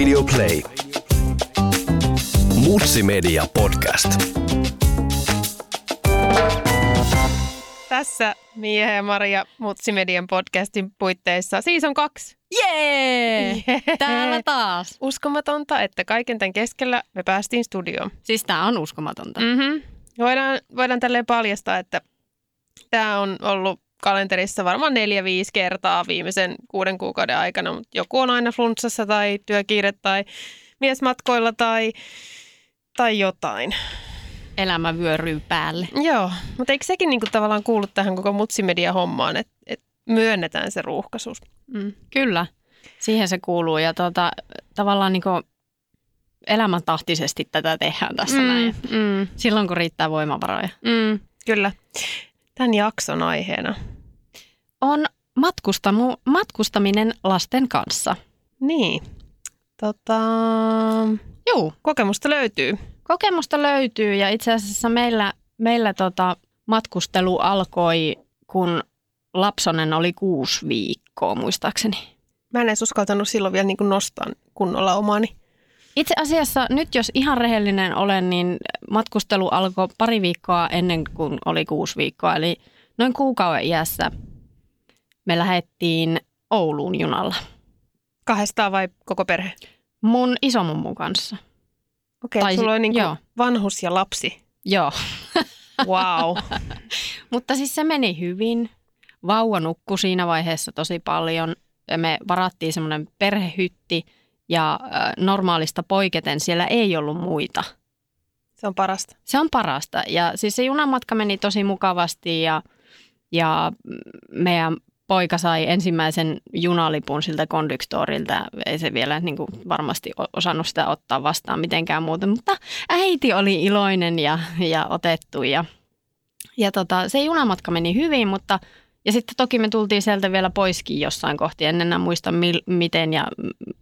Radio Play. Mutsimedia podcast. Tässä Miia ja Maria Mutsimedian podcastin puitteissa season 2. Jee! Täällä taas. Uskomatonta, että kaiken tämän keskellä me päästiin studioon. Siis tää on uskomatonta. Mm-hmm. Voidaan tälleen paljastaa, että tää on ollut kalenterissa varmaan 4-5 kertaa viimeisen 6 kuukauden aikana, mutta joku on aina flunssassa tai työkiire tai miesmatkoilla tai jotain. Elämä vyöryy päälle. Joo, mutta eikö sekin niinku tavallaan kuulu tähän koko Mutsimedia-hommaan, että myönnetään se ruuhkaisuus? Mm, kyllä, siihen se kuuluu ja tavallaan niinku elämäntahtisesti tätä tehdään tässä näin. Silloin kun riittää voimavaroja. Mm, kyllä. Tämän jakson aiheena on matkustaminen lasten kanssa. Niin. Juu. Kokemusta löytyy. Ja itse asiassa meillä matkustelu alkoi, kun lapsonen oli 6 viikkoa, muistaakseni. Mä en edes uskaltanut silloin vielä niin kuin nostaa kunnolla omaani. Itse asiassa nyt, jos ihan rehellinen olen, niin matkustelu alkoi pari viikkoa ennen kuin oli 6 viikkoa. Eli noin kuukauden iässä me lähdettiin Ouluun junalla. 200 vai koko perhe? Mun isomummun kanssa. Okei, okay, sulla on niin kuin vanhus ja lapsi. Joo. Wow. Mutta siis se meni hyvin. Vauva nukkui siinä vaiheessa tosi paljon. Me varattiin semmoinen perhehytti. Ja normaalista poiketen siellä ei ollut muita. Se on parasta. Ja siis se junamatka meni tosi mukavasti ja meidän poika sai ensimmäisen junalipun siltä konduktorilta. Ei se vielä niin kuin varmasti osannut sitä ottaa vastaan mitenkään muuten, mutta äiti oli iloinen ja otettu. Ja se junamatka meni hyvin, mutta... Ja sitten toki me tultiin sieltä vielä poiskin jossain kohti. En enää muista miten ja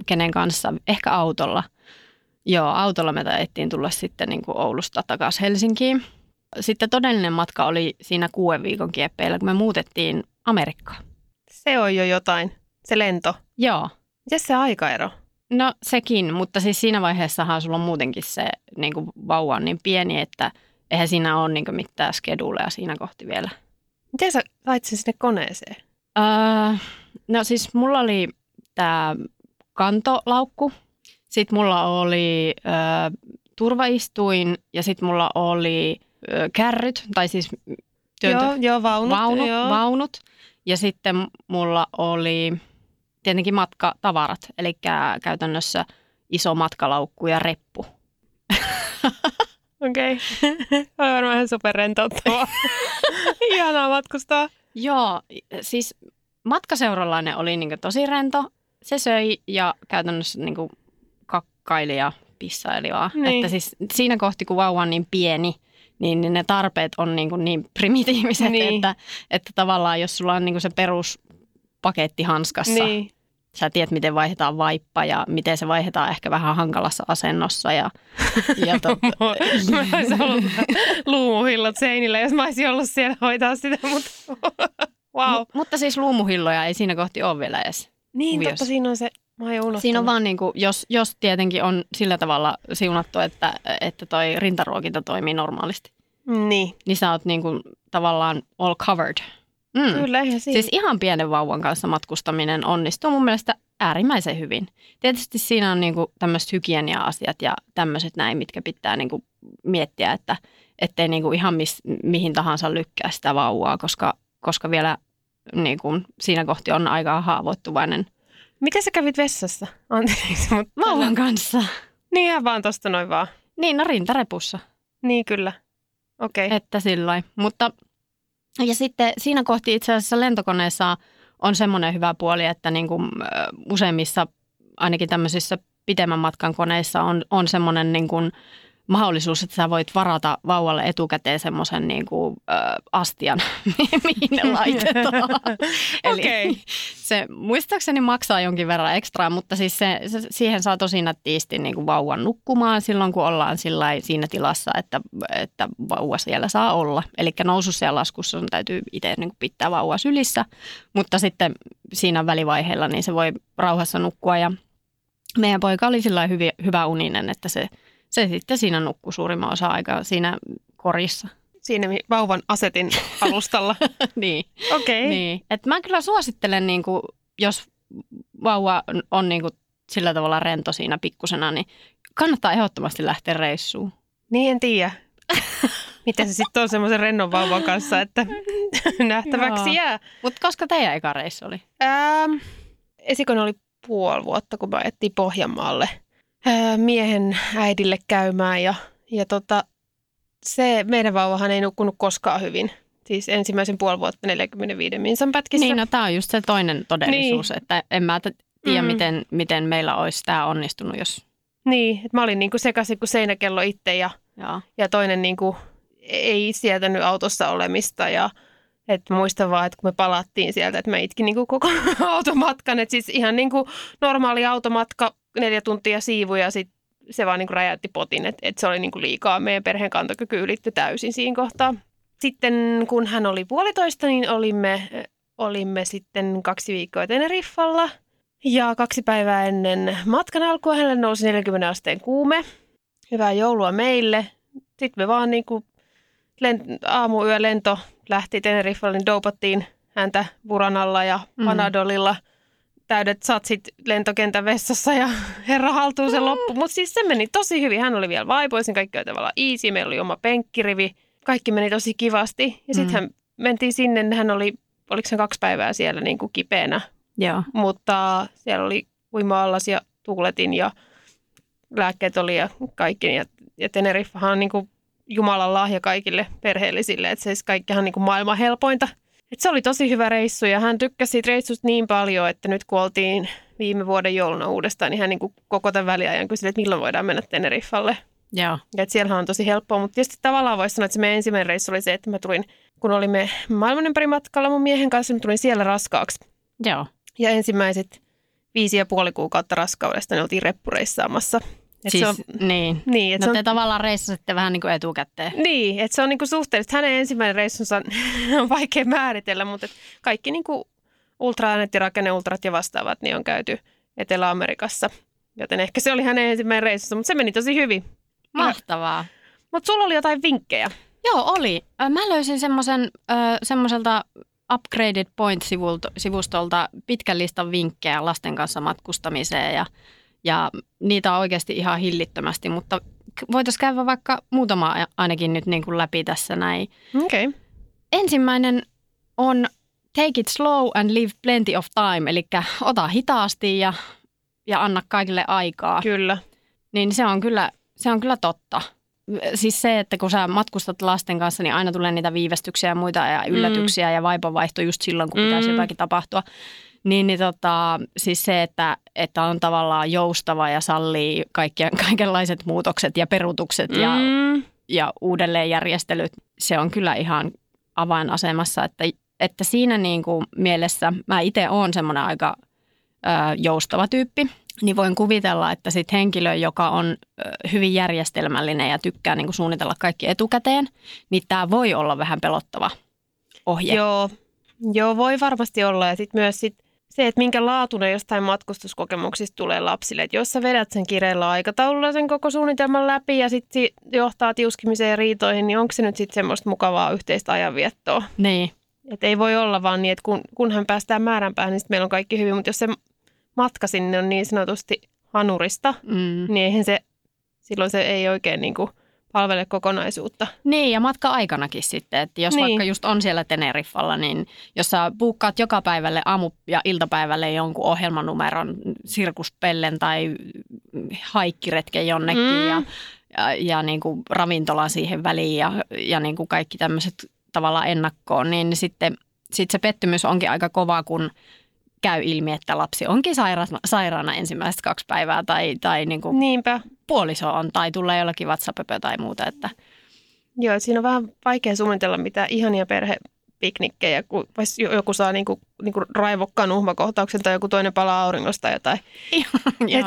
kenen kanssa. Ehkä autolla. Joo, autolla me taidettiin tulla sitten niin kuin Oulusta takaisin Helsinkiin. Sitten todellinen matka oli siinä 6 viikon kieppeillä, kun me muutettiin Amerikkaan. Se on jo jotain, se lento. Joo. Mites se aikaero? No sekin, mutta siis siinä vaiheessahan sulla on muutenkin se niin kuin vauva on niin pieni, että eihän siinä ole niin kuin mitään skedulea siinä kohti vielä. Miten sä lait sen sinne koneeseen? No siis mulla oli tää kantolaukku, sit mulla oli turvaistuin ja sit mulla oli kärryt, tai siis vaunut. Ja sitten mulla oli tietenkin matkatavarat, eli käytännössä iso matkalaukku ja reppu. Okei. Okay. Oli varmaan ihan superrentouttavaa. Ihanaa matkustaa. Joo, siis matkaseuralainen oli niin kuin tosi rento. Se söi ja käytännössä niin kuin kakkaili ja pissaili vaan. Niin. Että siis siinä kohti, kun vauva on niin pieni, niin ne tarpeet on niin kuin niin primitiiviset, niin. Että tavallaan jos sulla on niin kuin se peruspaketti hanskassa, niin. Sä tiedät, miten vaihdetaan vaippa ja miten se vaihdetaan ehkä vähän hankalassa asennossa. Mä olisin ollut luumuhillot seinillä, jos mä olisin ollut siellä hoitaa sitä, mutta wow. Mutta siis luumuhilloja ei siinä kohti ole vielä edes. Niin, totta siinä on se, mä oon jo unohtanut. Siinä on vaan niin kuin, jos tietenkin on sillä tavalla siunattu, että toi rintaruokinta toimii normaalisti. Niin. Niin sä oot niin kuin tavallaan all covered. Mm. Kyllä, siis ihan pienen vauvan kanssa matkustaminen onnistuu mun mielestä äärimmäisen hyvin. Tietysti siinä on niinku tämmöiset hygienia-asiat ja tämmöiset näin, mitkä pitää niinku miettiä, että ettei niinku ihan mihin tahansa lykkää sitä vauvaa, koska vielä niinku siinä kohti on aika haavoittuvainen. Miten sä kävit vessassa? Anteeksi, mutta... Vauvan kanssa. Niin ihan vaan tosta noin vaan. Niin, no rintarepussa. Niin kyllä, okei. Okay. Että sillain, mutta... Ja sitten siinä kohti itse asiassa lentokoneessa on semmoinen hyvä puoli, että niin kuin useimmissa, ainakin tämmöisissä pitemmän matkan koneissa on semmoinen niin kuin mahdollisuus, että sä voit varata vauvalle etukäteen semmoisen niin kuin astian, mihin ne laitetaan. Eli okay. Se muistaakseni maksaa jonkin verran ekstraa, mutta siis siihen saa tosi nättiisti niin kuin vauvan nukkumaan silloin, kun ollaan siinä tilassa, että vauva siellä saa olla. Eli nousussa ja laskussa sun täytyy itse niin kuin pitää vauva sylissä, mutta sitten siinä välivaiheella niin se voi rauhassa nukkua ja meidän poika oli sillä lailla hyvä uninen, että se sitten siinä nukkui suurimman osa aikaa siinä korissa. Siinä vauvan asetin alustalla. Niin. Okei. Okay. Niin. Et mä kyllä suosittelen, niin kuin, jos vauva on niin kuin sillä tavalla rento siinä pikkusena, niin kannattaa ehdottomasti lähteä reissuun. Niin, en tiedä. Miten se sitten on semmoisen rennon vauvan kanssa, että nähtäväksi Joo. jää. Mutta koska teidän eka reissu oli? Esikon oli puoli vuotta, kun me ajettiin Pohjanmaalle miehen äidille käymään. Ja se meidän vauvahan ei nukkunut koskaan hyvin. Siis ensimmäisen puoli vuotta 45 minsan pätkissä. Niin, no tämä on just se toinen todellisuus, niin. Että en mä tiedä, miten meillä olisi tämä onnistunut, jos... Niin, että mä olin niinku sekaisin kuin seinäkello itse ja toinen niinku ei sietänyt autossa olemista. Ja, muistan vaan, että kun me palattiin sieltä, että mä itkin niinku koko automatkan. Että siis ihan niinku normaali automatka, 4 tuntia siivu ja sitten se vaan niinku räjäytti potin. Että se oli niinku liikaa. Meidän perheen kantokyky ylitti täysin siinä kohtaa. Sitten kun hän oli puolitoista, niin olimme sitten 2 viikkoa Teneriffalla. Ja 2 päivää ennen matkan alkua hänelle nousi 40 asteen kuume. Hyvää joulua meille. Sitten me vaan niinku aamuyölento lähti Teneriffalle, niin doupattiin häntä Buranalla ja Panadolilla. Täydet satsit lentokentän vessassa ja herra haltuu sen loppu. Mutta siis se meni tosi hyvin. Hän oli vielä vaipoisin. Kaikki oli tavallaan easy. Meillä oli oma penkkirivi. Kaikki meni tosi kivasti. Ja sitten hän mentiin sinne. Hän oli, oliko se 2 päivää siellä niinku kipeänä. Joo. Mutta siellä oli uima-allas ja tuuletin ja lääkkeet oli ja kaikki. Ja Teneriffahan on niin kuin Jumalan lahja kaikille perheellisille, että siis kaikkihan on niin kuin maailman helpointa. Et se oli tosi hyvä reissu ja hän tykkäsi siitä reissusta niin paljon, että nyt kun oltiin viime vuoden jouluna uudestaan, niin hän niin kuin koko tämän väliajan kysyi, että milloin voidaan mennä Teneriffalle. Joo. Ja että siellähän on tosi helppoa, mutta tietysti tavallaan voisi sanoa, että se meidän ensimmäinen reissu oli se, että mä tulin, kun olimme maailman ympäri matkalla mun miehen kanssa, mä tulin siellä raskaaksi. Joo. Ja ensimmäiset 5,5 kuukautta raskaudesta ne oltiin reppureissaamassa. Siis, niin. No te tavallaan reissasitte vähän niin kuin etukäteen. Niin, että se on niin kuin suhteellisesti. Hänen ensimmäinen reissunsa on vaikea määritellä, mutta kaikki niin kuin ultraäänettirakenne, ultrat ja vastaavat niin on käyty Etelä-Amerikassa. Joten ehkä se oli hänen ensimmäinen reissunsa, mutta se meni tosi hyvin. Mahtavaa. Mutta sulla oli jotain vinkkejä. Joo, oli. Mä löysin semmoiselta... Upgraded Point-sivustolta pitkän listan vinkkejä lasten kanssa matkustamiseen ja niitä on oikeasti ihan hillittömästi, mutta voitaisiin käydä vaikka muutama ainakin nyt niin kuin läpi tässä näin. Okay. Ensimmäinen on take it slow and leave plenty of time, eli ota hitaasti ja anna kaikille aikaa. Kyllä. Niin se on kyllä totta. Siis se, että kun sä matkustat lasten kanssa, niin aina tulee niitä viivästyksiä ja muita ja yllätyksiä ja vaipanvaihto just silloin, kun pitäisi jotakin tapahtua. Niin, siis se, että on tavallaan joustava ja sallii kaikenlaiset muutokset ja peruutukset ja uudelleenjärjestelyt. Se on kyllä ihan avainasemassa, että siinä niin kuin mielessä mä itse oon semmoinen aika joustava tyyppi. Niin voin kuvitella, että sit henkilö, joka on hyvin järjestelmällinen ja tykkää niinku suunnitella kaikki etukäteen, niin tämä voi olla vähän pelottava ohje. Joo, voi varmasti olla. Ja sitten myös se, että minkä laatuinen jostain matkustuskokemuksista tulee lapsille. Et jos sä vedät sen kireellä aikataululla sen koko suunnitelman läpi ja sitten johtaa tiuskimiseen ja riitoihin, niin onko se nyt sitten semmoista mukavaa yhteistä ajanviettoa? Niin. Et ei voi olla vaan niin, että kunhan päästään määränpäähän, niin sitten meillä on kaikki hyvin, mutta jos se... matka sinne on niin sanotusti hanurista, niin eihän se, silloin se ei oikein niin kuin palvele kokonaisuutta. Niin, ja matka-aikanakin sitten, että jos vaikka just on siellä Teneriffalla, niin jos sä buukkaat joka päivälle aamu- ja iltapäivälle jonkun ohjelmanumeron, sirkuspellen tai haikkiretken jonnekin ja niin kuin ravintola siihen väliin ja niin kuin kaikki tämmöiset tavallaan ennakkoon, niin sitten se pettymys onkin aika kova, kun käy ilmi, että lapsi onkin sairaana ensimmäiset 2 päivää tai niin kuin puoliso on tai tulee jollakin vatsapöpö tai muuta. Että. Joo, siinä on vähän vaikea suunnitella mitään ihania perhepiknikkejä, kun joku saa niin kuin raivokkaan uhmakohtauksen tai joku toinen palaa auringosta jotain.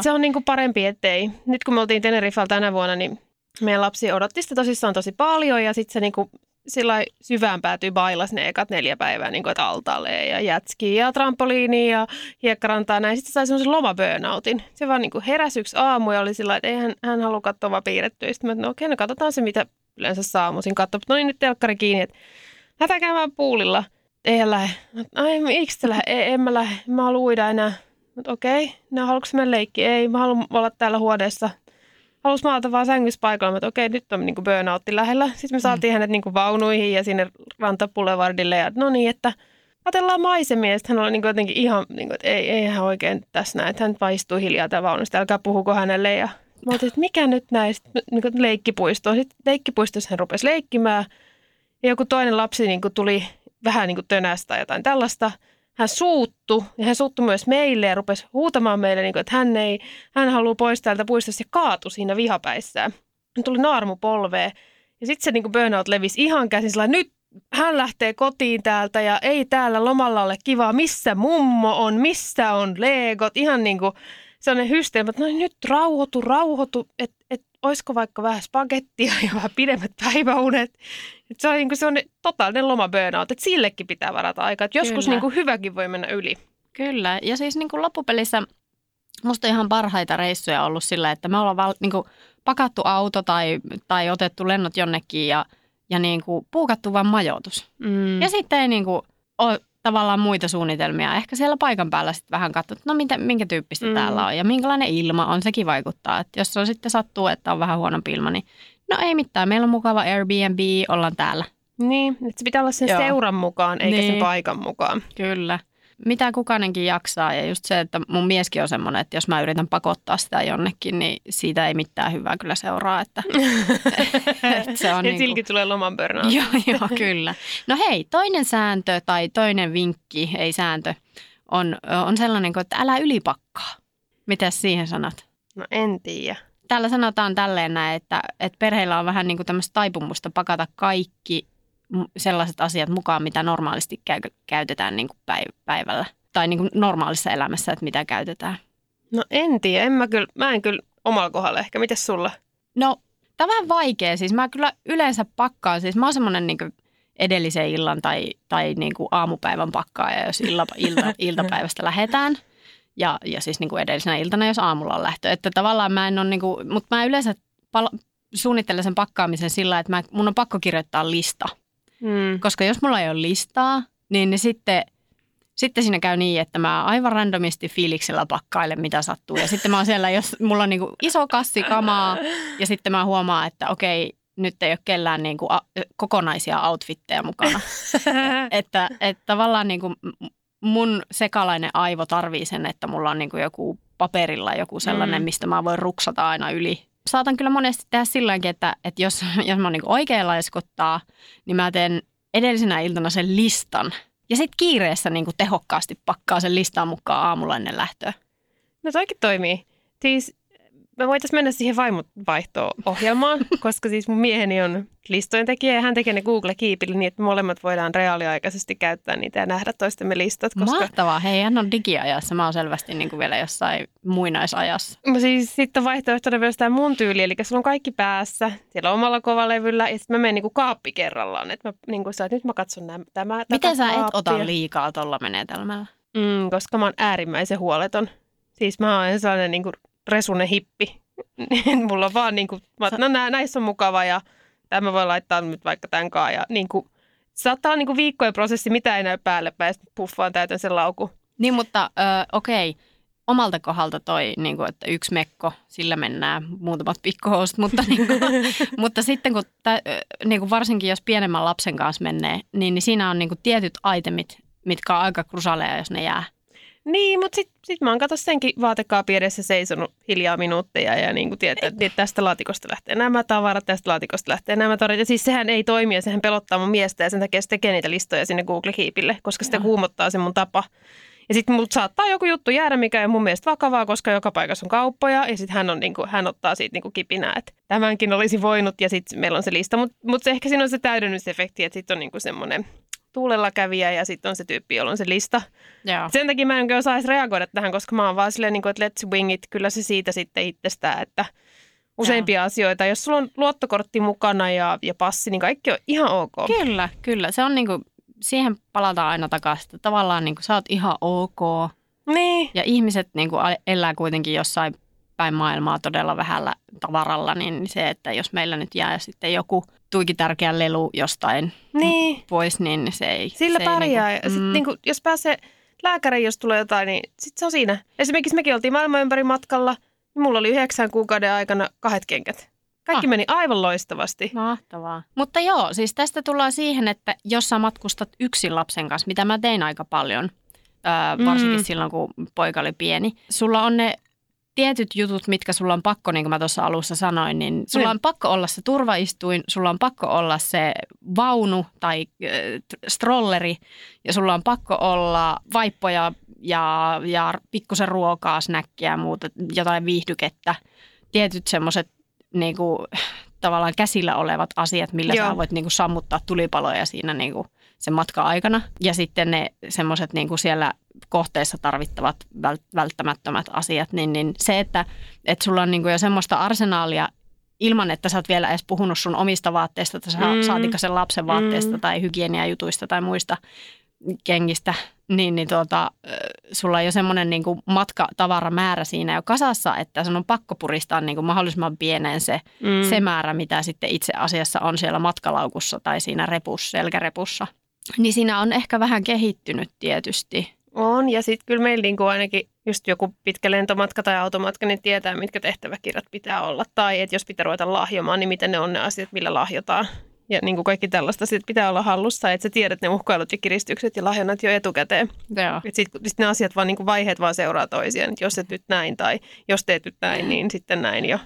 Se on niin kuin parempi, ettei. Nyt kun me oltiin Teneriffalla tänä vuonna, niin meidän lapsi odotti sitä tosissaan tosi paljon ja sitten se niin kuin sillä syvään päätyy bailas ne ekat 4 päivää, niin kuin, että altaalle ja jätskiin ja trampoliiniin ja hiekkarantaa näin. Sitten se sai semmoisen lomaburnoutin. Se vaan niin kuin heräsi yksi aamu ja oli sillä että ei hän halua katsoa vaan piirrettyä. Sitten mä että no okei, no katsotaan se, mitä yleensä saa aamuisin katsoa. No niin, nyt telkkari kiinni, että hätäkään vaan puulilla. Eihän lähde. Ai, miksi se lähde? En mä lähde. Mä haluan uida enää. Mutta okei, no haluatko mennä leikkiin? Ei, mä haluan olla täällä huoneessa. Halusi maalata vaan sängyssä paikalla, mutta okei, nyt on niinku burnoutti lähellä. Sitten me saatiin hänet niinku vaunuihin ja sinne rantaboulevardille ja no niin, että ajatellaan maisemia. Ja sitten hän oli niinku jotenkin ihan, niinku, että ei hän oikein tässä näin. Hän vaan istuu hiljaa täällä vaunusta, älkää puhuko hänelle. Ja mä ajattelin, että mikä nyt näin? Sitten niinku leikkipuistoon. Sitten leikkipuistossa hän rupesi leikkimään. Ja joku toinen lapsi niinku tuli vähän niinku tönästä tai jotain tällaista. Hän suuttui ja hän suuttui myös meille ja rupesi huutamaan meille, niin kuin, että hän haluaa pois täältä puistosta ja kaatui siinä vihapäissään. Hän tuli naarmu polveen ja sitten se niin kuin burnout levisi ihan käsin sillä nyt hän lähtee kotiin täältä ja ei täällä lomalla ole kivaa, missä mummo on, missä on legot, ihan niin kuin sellainen hysteema, että no nyt rauhoitu, että olisiko vaikka vähän spagettia ja vähän pidemmät päiväunet. Et se on niin kuin se on totaalinen lomaburnout, että sillekin pitää varata aikaa, että joskus niin kuin hyväkin voi mennä yli. Kyllä, ja siis niin kuin loppupelissä musta ihan parhaita reissuja ollut sillä, että me ollaan niin kuin pakattu auto tai otettu lennot jonnekin ja niin kuin puukattu vaan majoitus. Mm. Ja sitten ei niin kuin ole tavallaan muita suunnitelmia. Ehkä siellä paikan päällä sitten vähän katsotaan, no minkä tyyppistä täällä on ja minkälainen ilma on, sekin vaikuttaa. Et jos on sitten sattuu, että on vähän huonompi ilma, niin no ei mitään, meillä on mukava Airbnb, ollaan täällä. Niin, että se pitää olla sen seuran mukaan eikä sen paikan mukaan. Kyllä. Mitä kukainenkin jaksaa ja just se, että mun mieskin on semmoinen, että jos mä yritän pakottaa sitä jonnekin, niin siitä ei mitään hyvää kyllä seuraa. Että se on niin silti tulee loman burnout. Joo, kyllä. No hei, toinen sääntö tai toinen vinkki, ei sääntö, on sellainen kuin, että älä ylipakkaa. Mitäs siihen sanot? No en tiedä. Täällä sanotaan tälleen näin, että perheillä on vähän niin kuin tämmöistä taipumusta pakata kaikki sellaiset asiat mukaan, mitä normaalisti käytetään niin kuin päivällä tai niin kuin normaalissa elämässä, että mitä käytetään. No en tiedä, mä en kyllä omalla kohdalla ehkä. Mites sulla? No, tää on vähän vaikea. Siis mä kyllä yleensä pakkaan. Siis mä oon semmoinen niin kuin edellisen illan tai niin kuin aamupäivän pakkaaja, jos iltapäivästä lähdetään. Ja siis niin kuin edellisenä iltana, jos aamulla on lähtö. Että tavallaan mä en ole, niin kuin, mutta mä yleensä suunnittelen sen pakkaamisen sillä, että mun on pakko kirjoittaa lista. Koska jos mulla ei ole listaa, niin sitten siinä käy niin, että mä aivan randomisti fiiliksellä pakkailen, mitä sattuu. Ja sitten mä oon siellä, jos mulla on niin kuin iso kassi kamaa, ja sitten mä huomaan, että okei, nyt ei ole kellään niin kuin kokonaisia outfitteja mukana. että tavallaan niin kuin mun sekalainen aivo tarvii sen, että mulla on niin kuin joku paperilla joku sellainen, mistä mä voin ruksata aina yli. Saatan kyllä monesti tehdä silloinkin, että jos mä oon niin kuin oikein laiskottaa, niin mä teen edellisenä iltana sen listan. Ja sit kiireessä niin kuin tehokkaasti pakkaa sen listan mukaan aamulla ennen lähtöä. No toikin toimii. Siis me voitaisiin mennä siihen vaihto-ohjelmaan, koska siis mun mieheni on listojen tekijä ja hän tekee ne Google Keepille niin, että molemmat voidaan reaaliaikaisesti käyttää niitä ja nähdä toistemme listat. Koska mahtavaa. Hei, hän on digiajassa. Mä oon selvästi niin kuin vielä jossain muinaisajassa. No siis sitten vaihtoehtona myös tämä mun tyyli, eli sulla on kaikki päässä siellä omalla kovalevyllä ja sitten mä menen niin kuin kaappi kerrallaan. Että nyt mä katson tämä. Miten sä et ota liikaa tuolla menetelmällä? Koska mä oon äärimmäisen huoleton. Siis mä oon sellainen niin kuin resunen hippi. Mulla on vaan niin kuin, näissä on mukava ja tämä voi laittaa nyt vaikka tämän kaa. Ja niin kuin, saattaa olla niin kuin viikkojen prosessi, mitä ei näy päälle päin, sitten puffaan täytän sen laukun. Niin, mutta okei. Omalta kohdalta toi, niin kuin, että yksi mekko, sillä mennään muutamat pikkuhousut, mutta, niin kuin, mutta sitten kun, niin kuin varsinkin jos pienemmän lapsen kanssa menee, niin siinä on niin kuin tietyt aitemit, mitkä on aika krusaleja, jos ne jää. Niin, mutta sit mä oon katso senkin vaatekaapin edessä seisonut hiljaa minuutteja ja niin kuin tietää, että tästä laatikosta lähtee nämä tavarat, tästä laatikosta lähtee nämä tavarat. Ja siis sehän ei toimi ja sehän pelottaa mun miestä ja sen takia se tekee niitä listoja sinne Google Keepille, koska sitä kuumottaa se mun tapa. Ja sit mut saattaa joku juttu jäädä, mikä on mun mielestä vakavaa, koska joka paikassa on kauppoja ja sit hän ottaa siitä niin kuin kipinää, että tämänkin olisi voinut ja sit meillä on se lista. Mutta ehkä siinä on se täydennysefekti, että sit on niin kuin semmoinen tuulella kävijä ja sitten on se tyyppi, jolla on se lista. Joo. Sen takia mä en osaa edes reagoida tähän, koska mä oon vaan silleen, että let's wing it, kyllä se siitä sitten itsestään, että useimpia asioita. Jos sulla on luottokortti mukana ja passi, niin kaikki on ihan ok. Kyllä, kyllä. Se on niinku, siihen palataan aina takaisin. Tavallaan niinku, sä oot ihan ok. Niin. Ja ihmiset niinku, elää kuitenkin jossain päin maailmaa todella vähällä tavaralla, niin se, että jos meillä nyt jää sitten joku tuiki tärkeä lelu jostain pois, niin se ei... Sillä se pärjää. Ei, sitten niinku, jos pääsee lääkäriin, jos tulee jotain, niin sitten se on siinä. Esimerkiksi mekin oltiin maailman ympäri matkalla. Mulla oli 9 kuukauden aikana 2 kengät. Kaikki meni aivan loistavasti. Mahtavaa. Mutta joo, siis tästä tullaan siihen, että jos sä matkustat yksin lapsen kanssa, mitä mä tein aika paljon, varsinkin silloin, kun poika oli pieni. Sulla on ne tietyt jutut, mitkä sulla on pakko, niin kuin mä tuossa alussa sanoin, niin sulla on pakko olla se turvaistuin, sulla on pakko olla se vaunu tai strolleri ja sulla on pakko olla vaippoja ja pikkusen ruokaa, snäkkiä ja muuta, jotain viihdykettä. Tietyt semmoiset niinku, tavallaan käsillä olevat asiat, millä sä voit niinku, sammuttaa tulipaloja siinä niinku, sen matka-aikana. Ja sitten ne semmoiset niinku, siellä kohteessa tarvittavat välttämättömät asiat. Niin se, että sulla on niinku, jo semmoista arsenaalia ilman, että sä oot vielä edes puhunut sun omista vaatteista, tai saatikka sen lapsen vaatteista tai hygieniajutuista tai muista kengistä, niin sulla on jo semmoinen niinku matkatavaramäärä siinä jo kasassa, että sun on pakko puristaa niinku mahdollisimman pieneen se määrä, mitä sitten itse asiassa on siellä matkalaukussa tai siinä selkärepussa. Niin siinä on ehkä vähän kehittynyt tietysti. On, ja sitten kyllä meillä niinku ainakin just joku pitkä lentomatka tai automatka, niin tietää, mitkä tehtäväkirjat pitää olla. Tai että jos pitää ruveta lahjomaan, niin miten ne on ne asiat, millä lahjotaan. Ja niin kuin kaikki tällaista, sit pitää olla hallussa, että sä tiedät ne uhkailut ja kiristykset ja lahjonnat jo etukäteen. Sitten ne asiat vaan, niin kuin vaiheet vaan seuraa toisiaan, että jos et nyt näin tai jos teet nyt näin, niin sitten näin jo.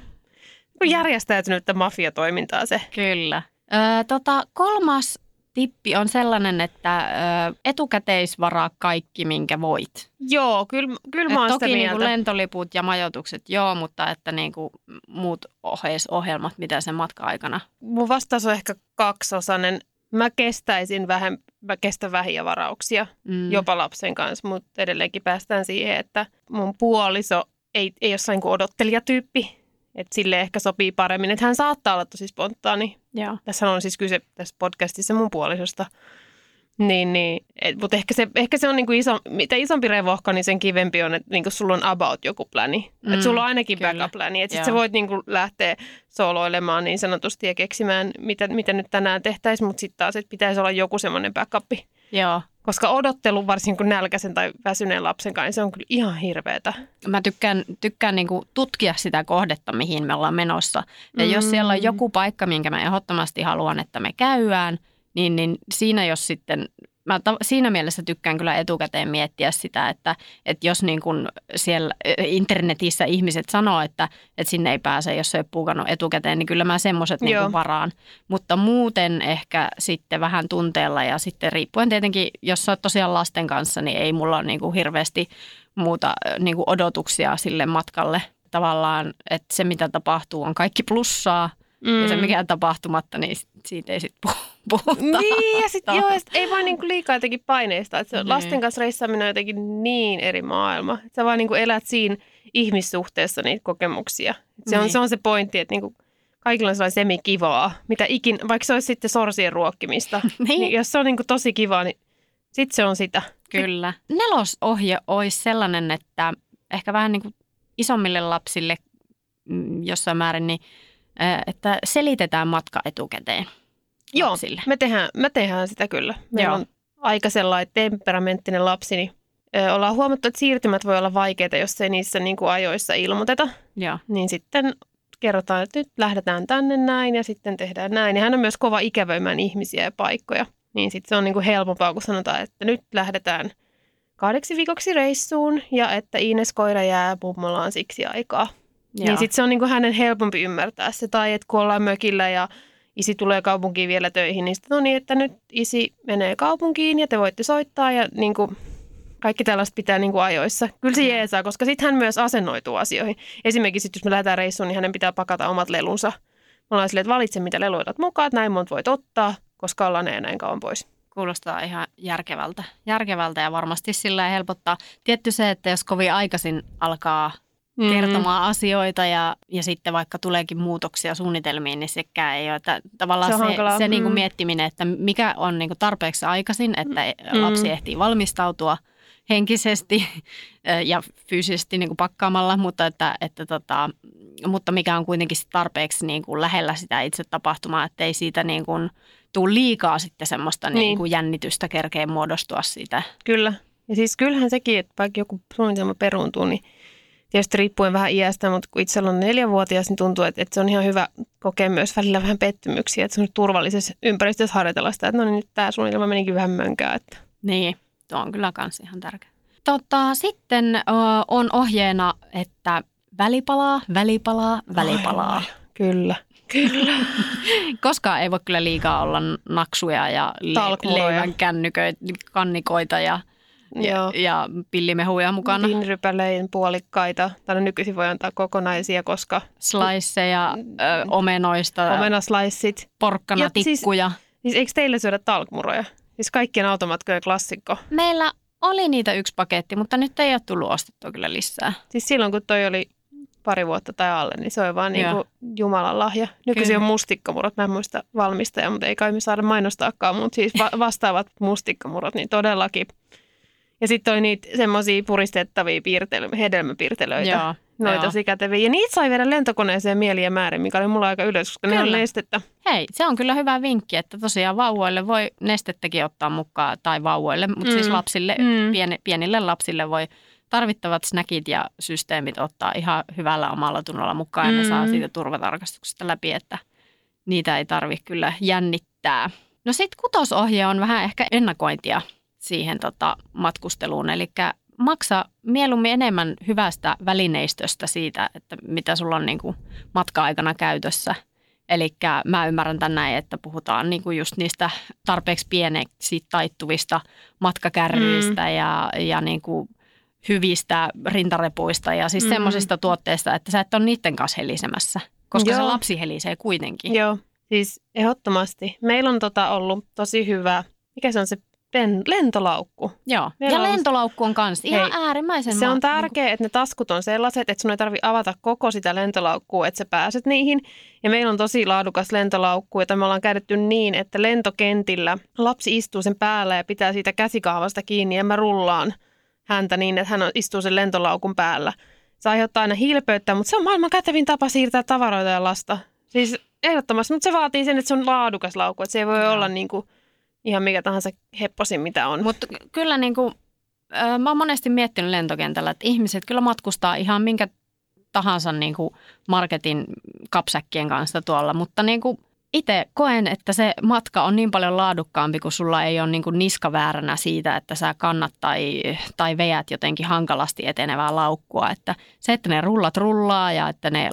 Järjestäytynyttä mafiatoimintaa se. Kyllä. Kolmas tippi on sellainen, että etukäteisvaraa kaikki, minkä voit. Joo, kyllä mä oon sitä toki mieltä. Toki niin lentoliput ja majoitukset, joo, mutta että niin kuin muut ohjelmat, mitä sen matka-aikana. Mun vastaus on ehkä 2-osainen. Mä kestän vähiä varauksia, jopa lapsen kanssa, mutta edelleenkin päästään siihen, että mun puoliso ei ole sellainen kuin odottelijatyyppi. Että sille ehkä sopii paremmin, että hän saattaa olla tosi spontaani. Tässä on siis kyse tässä podcastissa mun puolisosta. Niin. Mutta ehkä se on niinku mitä isompi revohka, niin sen kivempi on, että niinku sulla on about joku pläni. Että sulla on ainakin backup-pläni. Että sit sä voit niinku lähteä soloilemaan niin sanotusti ja keksimään, mitä nyt tänään tehtäisiin. Mutta sitten taas, että pitäisi olla joku semmoinen backup. Joo. Koska odottelu varsinkin kun nälkäisen tai väsyneen lapsen kanssa, niin se on kyllä ihan hirveetä. Mä tykkään niinku tutkia sitä kohdetta, mihin me ollaan menossa. Ja jos siellä on joku paikka, minkä mä ehdottomasti haluan, että me käydään, niin siinä jos sitten... Mä siinä mielessä tykkään kyllä etukäteen miettiä sitä, että jos niin kun siellä internetissä ihmiset sanoo, että sinne ei pääse, jos se ei puukannut etukäteen, niin kyllä mä semmoiset niin varaan. Mutta muuten ehkä sitten vähän tunteella ja sitten riippuen tietenkin, jos sä oot tosiaan lasten kanssa, niin ei mulla ole niin kuin hirveästi muuta niin kuin odotuksia sille matkalle tavallaan, että se mitä tapahtuu on kaikki plussaa. Ja se mikään tapahtumatta, niin siitä ei sitten puhuta. Niin, ja sitten ei vaan niinku liikaa jotenkin paineista. Että se lasten kanssa reissaaminen on jotenkin niin eri maailma. Että sä vaan niinku elät siinä ihmissuhteessa niitä kokemuksia. Se on se pointti, että niinku kaikilla on sellainen semikivaa, mitä ikin, vaikka se olisi sitten sorsien ruokkimista. niin, jos se on niinku tosi kivaa, niin sitten se on sitä. Kyllä. 4. ohje olisi sellainen, että ehkä vähän niinku isommille lapsille jossain määrin, niin että selitetään matka etukäteen. Joo, me tehdään sitä kyllä. Meillä on aika sellainen temperamenttinen lapsi, niin ollaan huomattu, että siirtymät voi olla vaikeita, jos ei niissä niin kuin ajoissa ilmoiteta. Joo. Niin sitten kerrotaan, että nyt lähdetään tänne näin ja sitten tehdään näin. Ja hän on myös kova ikävöimään ihmisiä ja paikkoja. Niin sitten se on niin kuin helpompaa, kun sanotaan, että nyt lähdetään 8 viikoksi reissuun ja että Ines koira jää mummolaan siksi aikaa. Joo. Niin sitten se on niinku hänen helpompi ymmärtää se. Tai että kun ollaan mökillä ja isi tulee kaupunkiin vielä töihin, niin sitten että nyt isi menee kaupunkiin ja te voitte soittaa. Ja niinku, kaikki tällaista pitää niinku ajoissa. Kyllä se jeesaa, koska sitten hän myös asennoituu asioihin. Esimerkiksi sit, jos me lähdetään reissuun, niin hänen pitää pakata omat lelunsa. Me ollaan silleen, että valitse mitä leluitat mukaan, että näin monta voit ottaa, koska ollaan näin kauan pois. Kuulostaa ihan järkevältä ja varmasti sillä helpottaa. Tietty se, että jos kovin aikaisin alkaa... kertomaan asioita ja sitten vaikka tuleekin muutoksia suunnitelmiin, niin sekään ei ole. Että tavallaan se niin kuin miettiminen, että mikä on niin kuin tarpeeksi aikaisin, että lapsi ehtii valmistautua henkisesti ja fyysisesti niin kuin pakkaamalla, mutta mikä on kuitenkin tarpeeksi niin kuin lähellä sitä itse tapahtumaa, että ei siitä niin kuin tule liikaa sitten semmoista niin kuin jännitystä kerkeä muodostua siitä. Kyllä. Ja siis kyllähän sekin, että vaikka joku suunnitelma peruuntuu, niin tietysti riippuen vähän iästä, mutta kun itsellä on 4-vuotias, niin tuntuu, että se on ihan hyvä kokea myös välillä vähän pettymyksiä, että se on turvallisessa ympäristössä harjoitella sitä, että no niin, nyt tämä suunnitelma menikin vähän mönkää. Että. Niin, tuo on kyllä kans ihan tärkeä. Sitten on ohjeena, että välipalaa. Aivan, kyllä. Koskaan ei voi kyllä liikaa olla naksuja ja leivän kannikoita ja pillimehuja mukana. Vinrypälein puolikkaita. Tänä nykyisin voi antaa kokonaisia, koska... Sliceja, omenoista. Omenaslicesit. Porkkanatikkuja. Siis eikö teillä syödä talkmuroja? Siis kaikkien automatkojen klassikko. Meillä oli niitä yksi paketti, mutta nyt ei ole tullut ostettua kyllä lisää. Siis silloin, kun toi oli pari vuotta tai alle, niin se on vaan niin kuin Jumalan lahja. Nykyisin on mustikkamurot. Mä en muista valmistajaa, mutta ei kai me saada mainostaakaan. Mutta siis vastaavat mustikkamurot, niin todellakin... Ja sitten oli niitä semmoisia puristettavia hedelmäpiirtelöitä. Joo, noita tosi käteviä. Ja niitä sai viedä lentokoneeseen mieli ja määrin, mikä oli mulla aika ylös, koska ne on nestettä. Hei, se on kyllä hyvä vinkki, että tosiaan vauvoille voi nestettäkin ottaa mukaan, tai vauvoille, mutta siis lapsille, pienille lapsille voi tarvittavat snackit ja systeemit ottaa ihan hyvällä omalla tunnolla mukaan, ja ne saa siitä turvatarkastuksesta läpi, että niitä ei tarvitse kyllä jännittää. No sitten kutosohje on vähän ehkä ennakointia siihen matkusteluun. Eli maksa mieluummin enemmän hyvästä välineistöstä siitä, että mitä sulla on niinku matka-aikana käytössä. Eli mä ymmärrän tän näin, että puhutaan niinku just niistä tarpeeksi pieneksi taittuvista matkakärryistä ja niinku hyvistä rintarepuista ja siis semmoisista tuotteista, että sä et ole niiden kanssa helisemässä, koska se lapsi helisee kuitenkin. Joo, siis ehdottomasti. Meillä on ollut tosi hyvä, mikä se on se lentolaukku. Joo, ja lentolaukku on kans ihan äärimmäisen. Se on tärkeää, että ne taskut on sellaiset, että sun ei tarvitse avata koko sitä lentolaukkua, että sä pääset niihin. Ja meillä on tosi laadukas lentolaukku, jota me ollaan käytetty niin, että lentokentillä lapsi istuu sen päällä ja pitää siitä käsikahvasta kiinni ja mä rullaan häntä niin, että hän istuu sen lentolaukun päällä. Se aiheuttaa aina hilpeyttä, mutta se on maailman kätevin tapa siirtää tavaroita ja lasta. Siis ehdottomasti, mutta se vaatii sen, että se on laadukas laukku, että se ei voi olla niinku... Ihan mikä tahansa hepposin, mitä on. Mutta kyllä mä oon monesti miettinyt lentokentällä, että ihmiset kyllä matkustaa ihan minkä tahansa marketin kapsäkkien kanssa tuolla. Mutta itse koen, että se matka on niin paljon laadukkaampi, kun sulla ei ole niska vääränä siitä, että sä kannat tai veät jotenkin hankalasti etenevää laukkua. Että se, että ne rullat rullaa ja että ne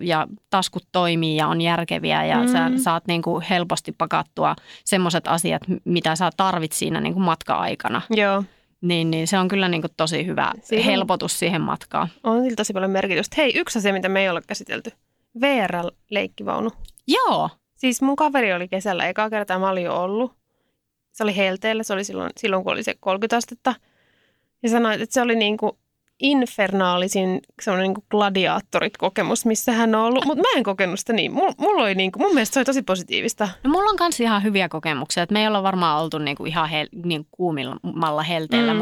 ja taskut toimii ja on järkeviä ja sä saat helposti pakattua semmoiset asiat, mitä sä tarvit siinä matka-aikana. Joo. Niin se on kyllä tosi hyvä helpotus siihen matkaan. On sillä tosi paljon merkitystä. Hei, yksi asia, mitä me ei ole käsitelty. VR-leikkivaunu. Joo. Siis mun kaveri oli kesällä ekaa kertaa, mä olin jo ollut. Se oli helteellä, se oli silloin kun oli se 30 astetta. Ja sanoin, että se oli infernaalisin semmoinen gladiaattorit kokemus, missä hän on ollut. Mutta mä en kokenut sitä niin. Mulla oli mun mielestä se oli tosi positiivista. No mulla on kans ihan hyviä kokemuksia. Et me ei olla varmaan oltu ihan kuumimmalla helteellä,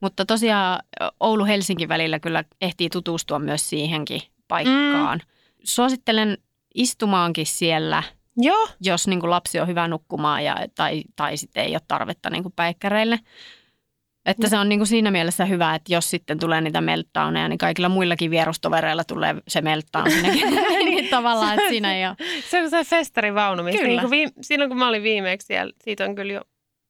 mutta tosiaan Oulu-Helsinki välillä kyllä ehtii tutustua myös siihenkin paikkaan. Suosittelen istumaankin siellä, jos lapsi on hyvä nukkumaan tai sitten ei ole tarvetta päikkäreille. Että se on siinä mielessä hyvä, että jos sitten tulee niitä meltdowneja, niin kaikilla muillakin vierustovereilla tulee se meltdown sinnekin niin tavallaan, että siinä ei ole. Se on se festarivaunu, missä silloin kun mä olin viimeksi siellä, siitä on kyllä jo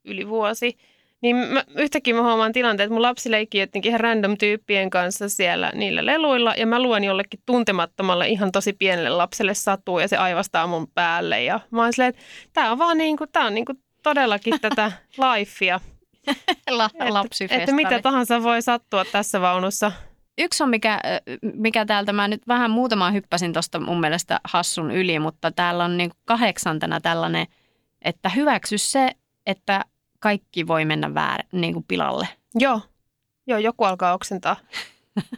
yli vuosi, niin yhtäkkiä mä huomaan tilanteen, että mun lapsi leikkii jotenkin ihan random tyyppien kanssa siellä niillä leluilla. Ja mä luen jollekin tuntemattomalle ihan tosi pienelle lapselle satua ja se aivastaa mun päälle. Ja mä oon silleen, että tää on vaan tää on todellakin tätä lifea. Lapsifestari. Että mitä tahansa voi sattua tässä vaunussa. Yksi on, mikä täältä, mä nyt vähän muutamaa hyppäsin tosta mun mielestä hassun yli, mutta täällä on 8 tällainen, että hyväksy se, että kaikki voi mennä pilalle. Joo, joku alkaa oksentaa.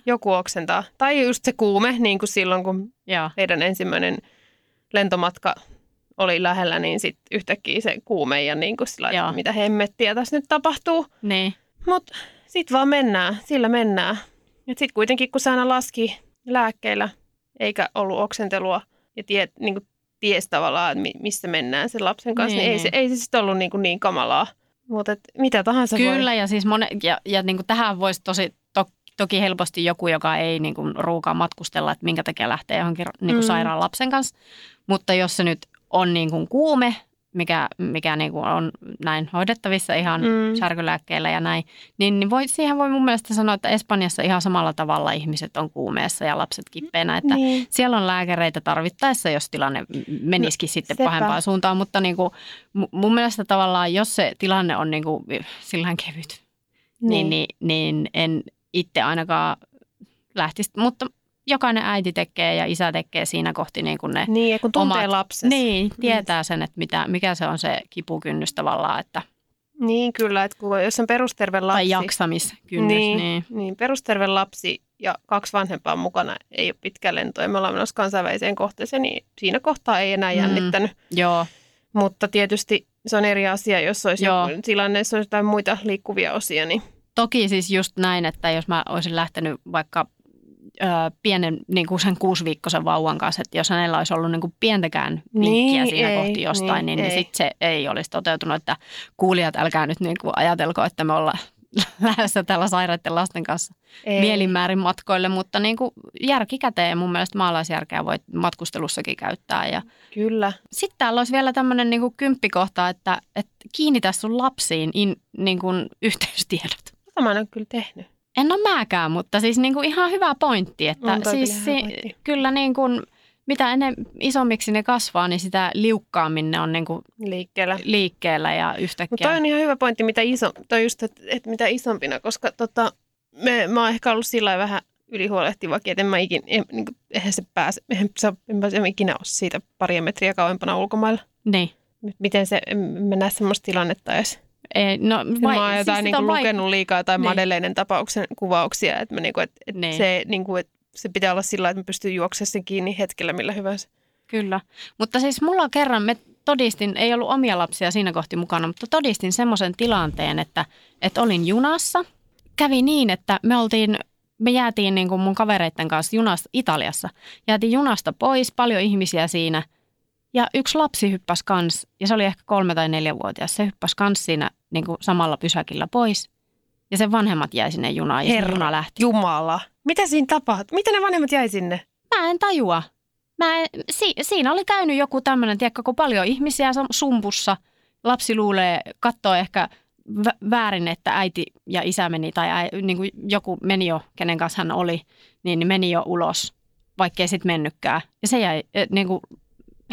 Joku oksentaa. Tai just se kuume, niin kuin silloin, kun meidän ensimmäinen lentomatka oli lähellä, niin sitten yhtäkkiä se kuume ja niin kuin sillä, että mitä hemmettiä tässä nyt tapahtuu. Niin. Mutta sitten vaan mennään, sillä mennään. Sitten kuitenkin, kun Saana laski lääkkeillä, eikä ollut oksentelua ja niin kuin ties tavallaan, että missä mennään sen lapsen kanssa, niin ei se sitten ollut niin kamalaa. Mutta mitä tahansa kyllä, voi. Kyllä, ja siis ja niin kuin tähän voisi toki helposti joku, joka ei niin kuin ruukaa matkustella, että minkä takia lähtee johonkin niin kuin sairaan lapsen kanssa. Mutta jos se nyt on niin kuin kuume, mikä niin kuin on näin hoidettavissa ihan särkylääkkeillä ja näin, niin siihen voi mun mielestä sanoa, että Espanjassa ihan samalla tavalla ihmiset on kuumeessa ja lapset kippeinä. Että siellä on lääkäreitä tarvittaessa, jos tilanne menisikin sitten pahempaan suuntaan, mutta niin kuin, mun mielestä tavallaan, jos se tilanne on niin kuin sillähän kevyt, niin en itse ainakaan lähtisi, mutta jokainen äiti tekee ja isä tekee siinä kohti niin kuin ne omat. Niin, kun tuntee lapsensa. Niin, tietää sen, että mikä se on se kipukynnys tavallaan, että. Niin, kyllä, että jos on perusterve lapsi. Tai jaksamiskynnys, niin, perusterve lapsi ja 2 vanhempaa mukana ei ole pitkä lento. Me ollaan menossa kansainväliseen kohteeseen, niin siinä kohtaa ei enää jännittänyt. Joo. Mutta tietysti se on eri asia, jos olisi joku tilanne, jos olisi jotain muita liikkuvia osia. Niin. Toki siis just näin, että jos mä olisin lähtenyt vaikka pienen niin kuin sen 6-viikkoisen vauvan kanssa, että jos hänellä olisi ollut niin kuin pientäkään vinkkiä siinä kohti jostain, niin sitten se ei olisi toteutunut, että kuulijat älkää nyt niin kuin ajatelko, että me ollaan lähdössä täällä sairaiden lasten kanssa mielinmäärin matkoille, mutta niin kuin järki käteen, mun mielestä maalaisjärkeä voi matkustelussakin käyttää. Ja kyllä. Sitten täällä olisi vielä tämmöinen niin kuin 10 kohta, että kiinnitä sun lapsiin niin kuin yhteystiedot. Tämä on kyllä tehnyt. En ole mäkään, mutta siis niinku ihan hyvä pointti, että siis pointti. Kyllä niinku, mitä isommiksi ne kasvaa, niin sitä liukkaammin ne on niinku liikkeellä ja yhtäkkiä. Mutta toi on ihan hyvä pointti, että mitä isompina, koska mä oon ehkä ollut sillä vähän ylihuolehtivakin, että en mä ikinä ole siitä paria metriä kauempana ulkomailla. Niin. Miten se, en näe semmoista tilannetta edes. Mä oon jotain siis lukenut liikaa tai Madeleinen tapauksen kuvauksia, että se pitää olla sillä, että mä pystyn juoksemaan sen kiinni hetkellä millä hyvänsä. Kyllä, mutta siis mulla kerran me todistin, ei ollut omia lapsia siinä kohti mukana, mutta todistin semmoisen tilanteen, että olin junassa. Kävi niin, että me jäätiin niin kuin mun kavereiden kanssa junasta Italiassa. Jäätiin junasta pois, paljon ihmisiä siinä. Ja yksi lapsi hyppäsi kans, ja se oli ehkä 3- tai 4-vuotias, se hyppäsi kans siinä niin kuin samalla pysäkillä pois. Ja sen vanhemmat jäi sinne junaan, ja se juna lähti. Jumala, mitä siinä tapahtui? Mitä ne vanhemmat jäi sinne? Mä en tajua. Siinä oli käynyt joku tämmöinen, tiedätkö, kun paljon ihmisiä sumpussa. Lapsi luulee, katsoo ehkä väärin, että äiti ja isä meni, tai niin kuin joku meni jo, kenen kanssa hän oli, niin meni jo ulos, vaikkei sitten mennytkään. Ja se jäi niin kuin,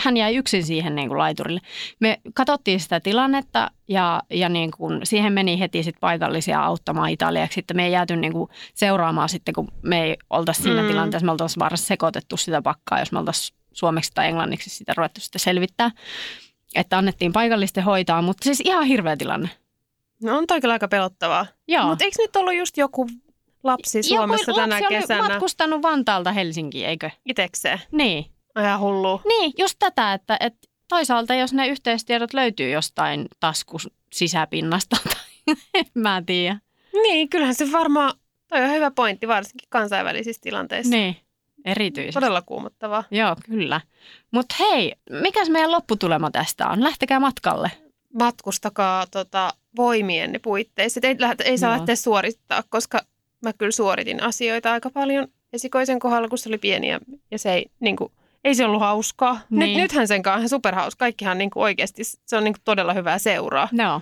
hän jäi yksin siihen niin kuin laiturille. Me katsottiin sitä tilannetta ja niin kuin siihen meni heti sit paikallisia auttamaan italiaksi. Sitten me ei jääty niin kuin seuraamaan sitten, kun me ei oltaisi siinä tilanteessa. Me oltaisiin varsin sekoitettu sitä pakkaa, jos me oltaisiin suomeksi tai englanniksi sitä ruvettu sitten selvittää. Että annettiin paikallisten hoitaa, mutta siis ihan hirveä tilanne. No on toi kyllä aika pelottavaa. Mutta eikö nyt ollut just joku lapsi Suomessa tänä kesänä? Joku lapsi oli matkustanut Vantaalta Helsinkiin, eikö? Itekseen? Niin. Ihan hullua. Niin, just tätä, että toisaalta jos ne yhteystiedot löytyy jostain taskun sisäpinnasta, tai mä en tiedä. Niin, kyllähän se varmaan, toi on hyvä pointti, varsinkin kansainvälisissä tilanteissa. Niin, erityisesti. Todella kuumottavaa. Joo, kyllä. Mutta hei, mikäs meidän lopputulema tästä on? Lähtekää matkalle. Matkustakaa voimienne puitteissa. Ei saa lähteä suorittaa, koska mä kyllä suoritin asioita aika paljon esikoisen kohdalla, kun se oli pieniä ja se ei niinku. Ei se ollut hauskaa. Niin. Nythän senkaan on ihan superhaus. Kaikkihan niin kuin oikeasti, se on niin kuin todella hyvää seuraa. No.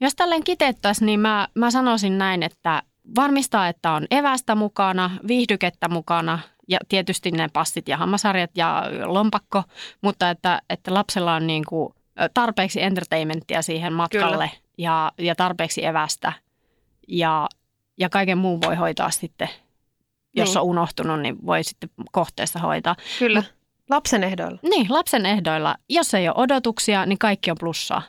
Jos tälleen kiteyttäisiin, niin mä sanoisin näin, että varmistaa, että on evästä mukana, viihdykettä mukana ja tietysti ne passit ja hammasarjat ja lompakko, mutta että lapsella on niin kuin tarpeeksi entertainmenttia siihen matkalle ja tarpeeksi evästä ja kaiken muun voi hoitaa sitten, jos on unohtunut, niin voi sitten kohteessa hoitaa. Kyllä. Lapsen ehdoilla. Niin, lapsen ehdoilla. Jos ei ole odotuksia, niin kaikki on plussaa.